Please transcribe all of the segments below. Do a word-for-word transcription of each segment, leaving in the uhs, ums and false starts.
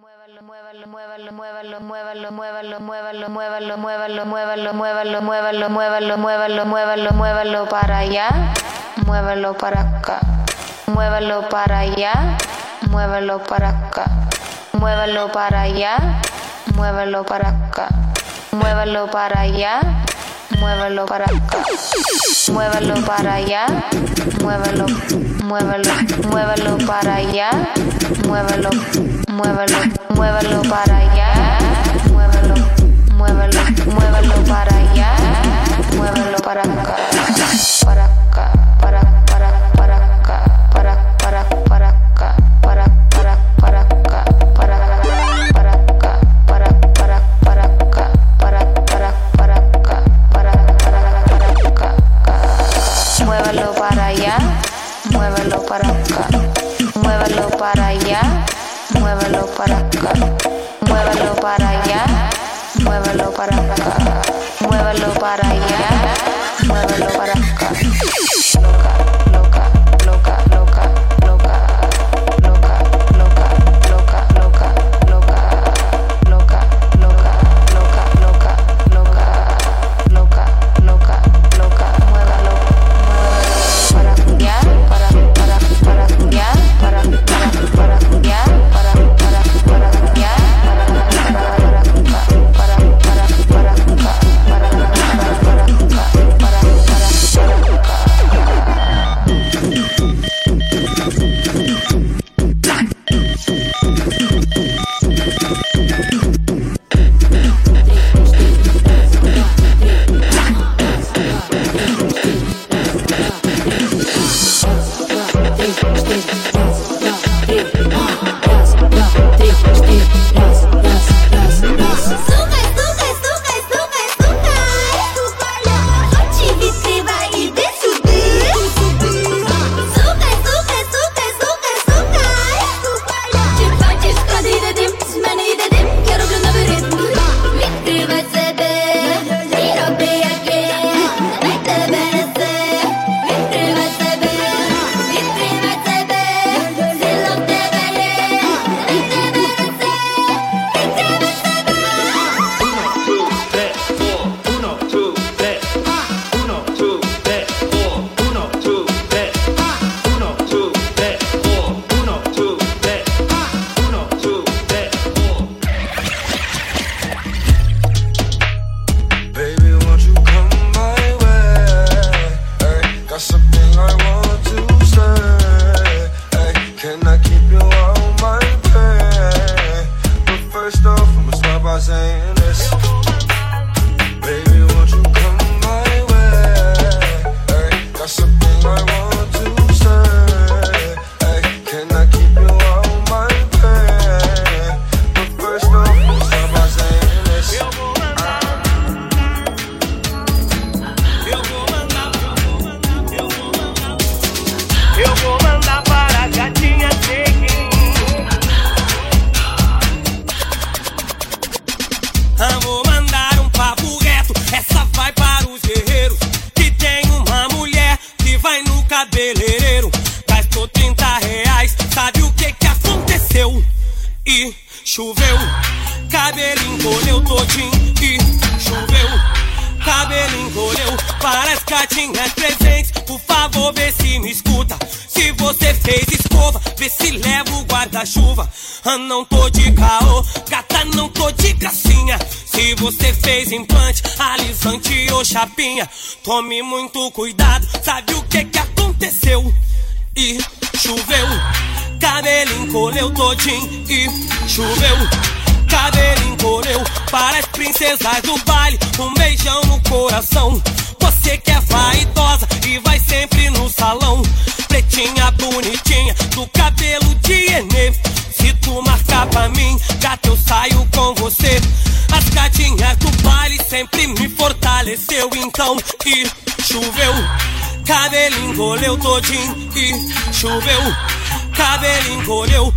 Muévalo, muévalo, muévalo, muévalo, muévalo, muévalo, muévalo, muévalo, muévalo, muévalo, muévalo, muévalo, muévalo, muévalo, muévalo, muévalo para allá, muévalo para acá, muévalo para allá, muévalo para acá, muévalo para allá, muévalo para acá, muévalo para allá, muévalo para acá, muévalo para allá, muévalo, muévalo, muévalo para allá, muévalo. Muévalo, muévalo para allá, muévalo, muévalo, muévalo para allá, muévalo para acá, para acá, para para para acá, para para para acá, para para para acá, para para acá, para para para acá, para para para acá, para para para acá. Muévalo para allá, muévalo para acá, muévalo para allá. Muévalo para acá, muévalo para allá, muévalo para acá, muévalo para allá, muévalo para acá. Loca, loca, loca, loca, loca, loca, loca, loca, loca, loca, loca, loca, loca, loca, loca, loca, loca, muévalo, para allá, para para para allá, para para para allá. Tome muito cuidado, sabe o que que aconteceu? E choveu, cabelo encolheu todinho. E choveu, cabelo encolheu. Para as princesas do baile, um beijão no coração. Você que é vaidosa e vai sempre no salão. Pretinha, bonitinha, do cabelo de Enê. Se tu marcar pra mim, gata, eu saio com você. As gatinhas do baile sempre me fortaleceu, então. E choveu, cabelo encolheu todinho. E choveu, cabelo encolheu.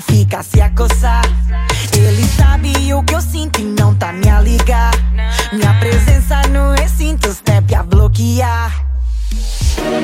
fica se acossar. Ele sabe o que eu sinto e não tá me a ligar. Minha presença no recinto, step a bloquear.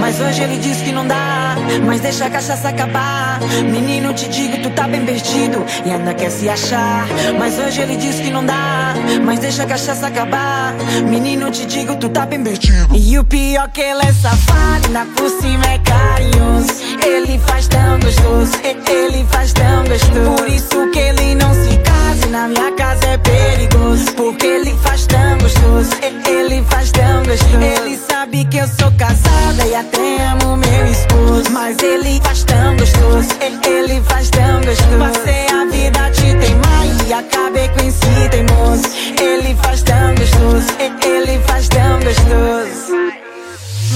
Mas hoje ele diz que não dá, mas deixa a cachaça acabar. Menino, te digo, tu tá bem perdido e ainda quer se achar. Mas hoje ele diz que não dá, mas deixa a cachaça acabar. Menino, te digo, tu tá bem perdido. E o pior que ele é safado, na por cima é carinhoso. Ele faz tão gostoso, ele faz tão gostoso. Por isso que ele não se casa, na minha casa é perigoso. Porque ele faz tão gostoso, ele faz tão gostoso. Ele sabe que eu sou casada e até amo meu esposo, mas ele faz tão gostoso, ele faz tão gostoso. Passei a vida de teimar e acabei com esse teimoso. Ele faz tão gostoso, ele faz tão gostoso.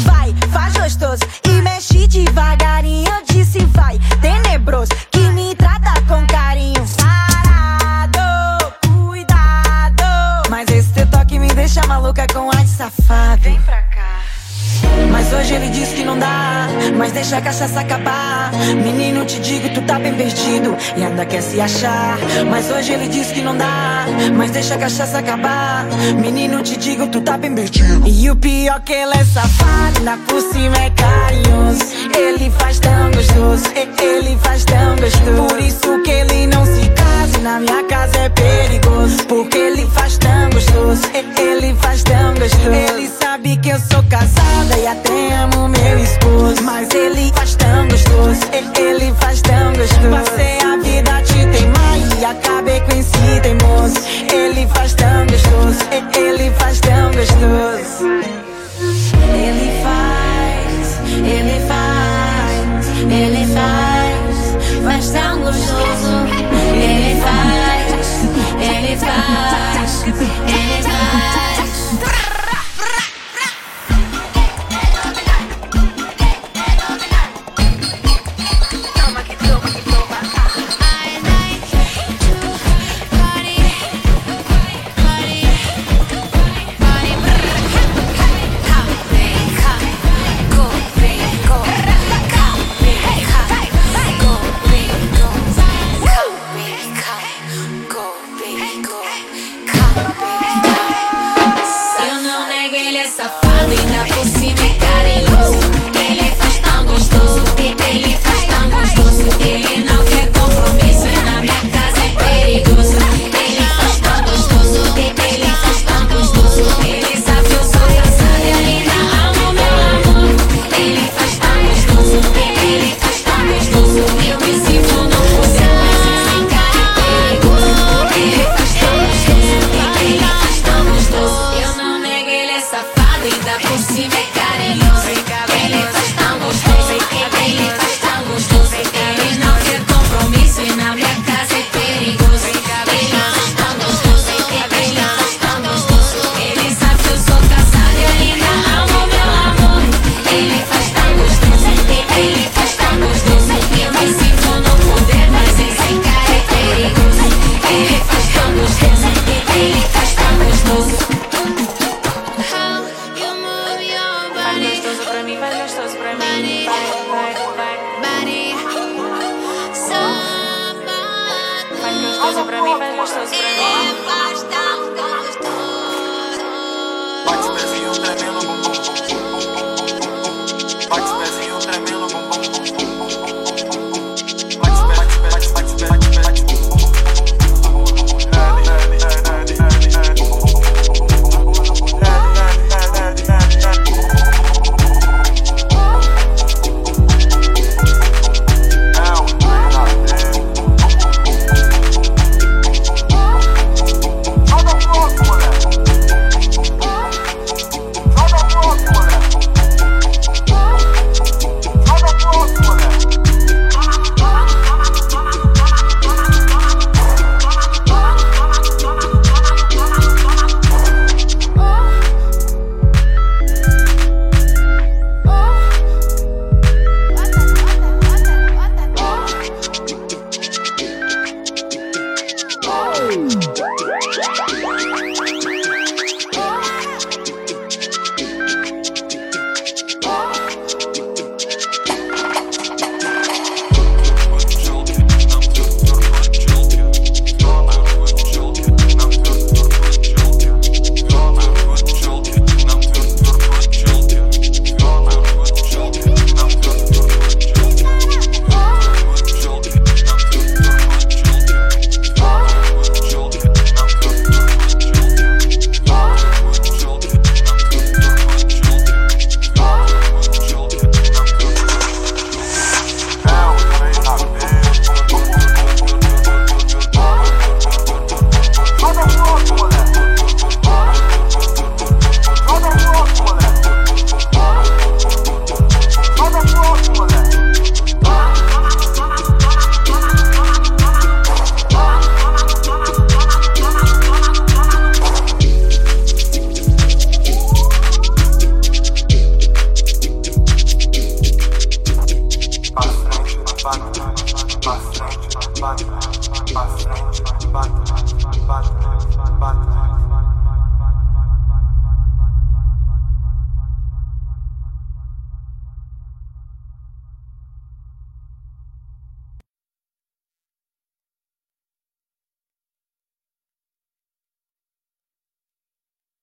Vai, faz gostoso e mexe devagarinho. Eu disse vai, tenebroso, que me trata com carinho. Parado, cuidado, mas esse teu toque me deixa maluca com ar de safado. Vem pra cá. Mas hoje ele diz que não dá, mas deixa a cachaça acabar. Menino, te digo, tu tá bem perdido e ainda quer se achar. Mas hoje ele diz que não dá, mas deixa a cachaça acabar. Menino, te digo, tu tá bem perdido. E o pior que ele é safado, na por cima é carinhoso. Ele faz tão gostoso, ele faz tão gostoso. Por isso que ele não se casa, na minha casa é perigoso. Porque ele faz tão gostoso, ele faz tão gostoso. Ele sabe que eu sou casada e até amo meu esposo, mas ele faz tão gostoso, ele faz tão gostoso. Passei a vida de teimar e acabei com esse teimoso. Ele faz tão gostoso, ele faz tão gostoso. Ele faz, ele faz, ele faz, faz tão gostoso. Ele faz, ele faz, ele faz. Express.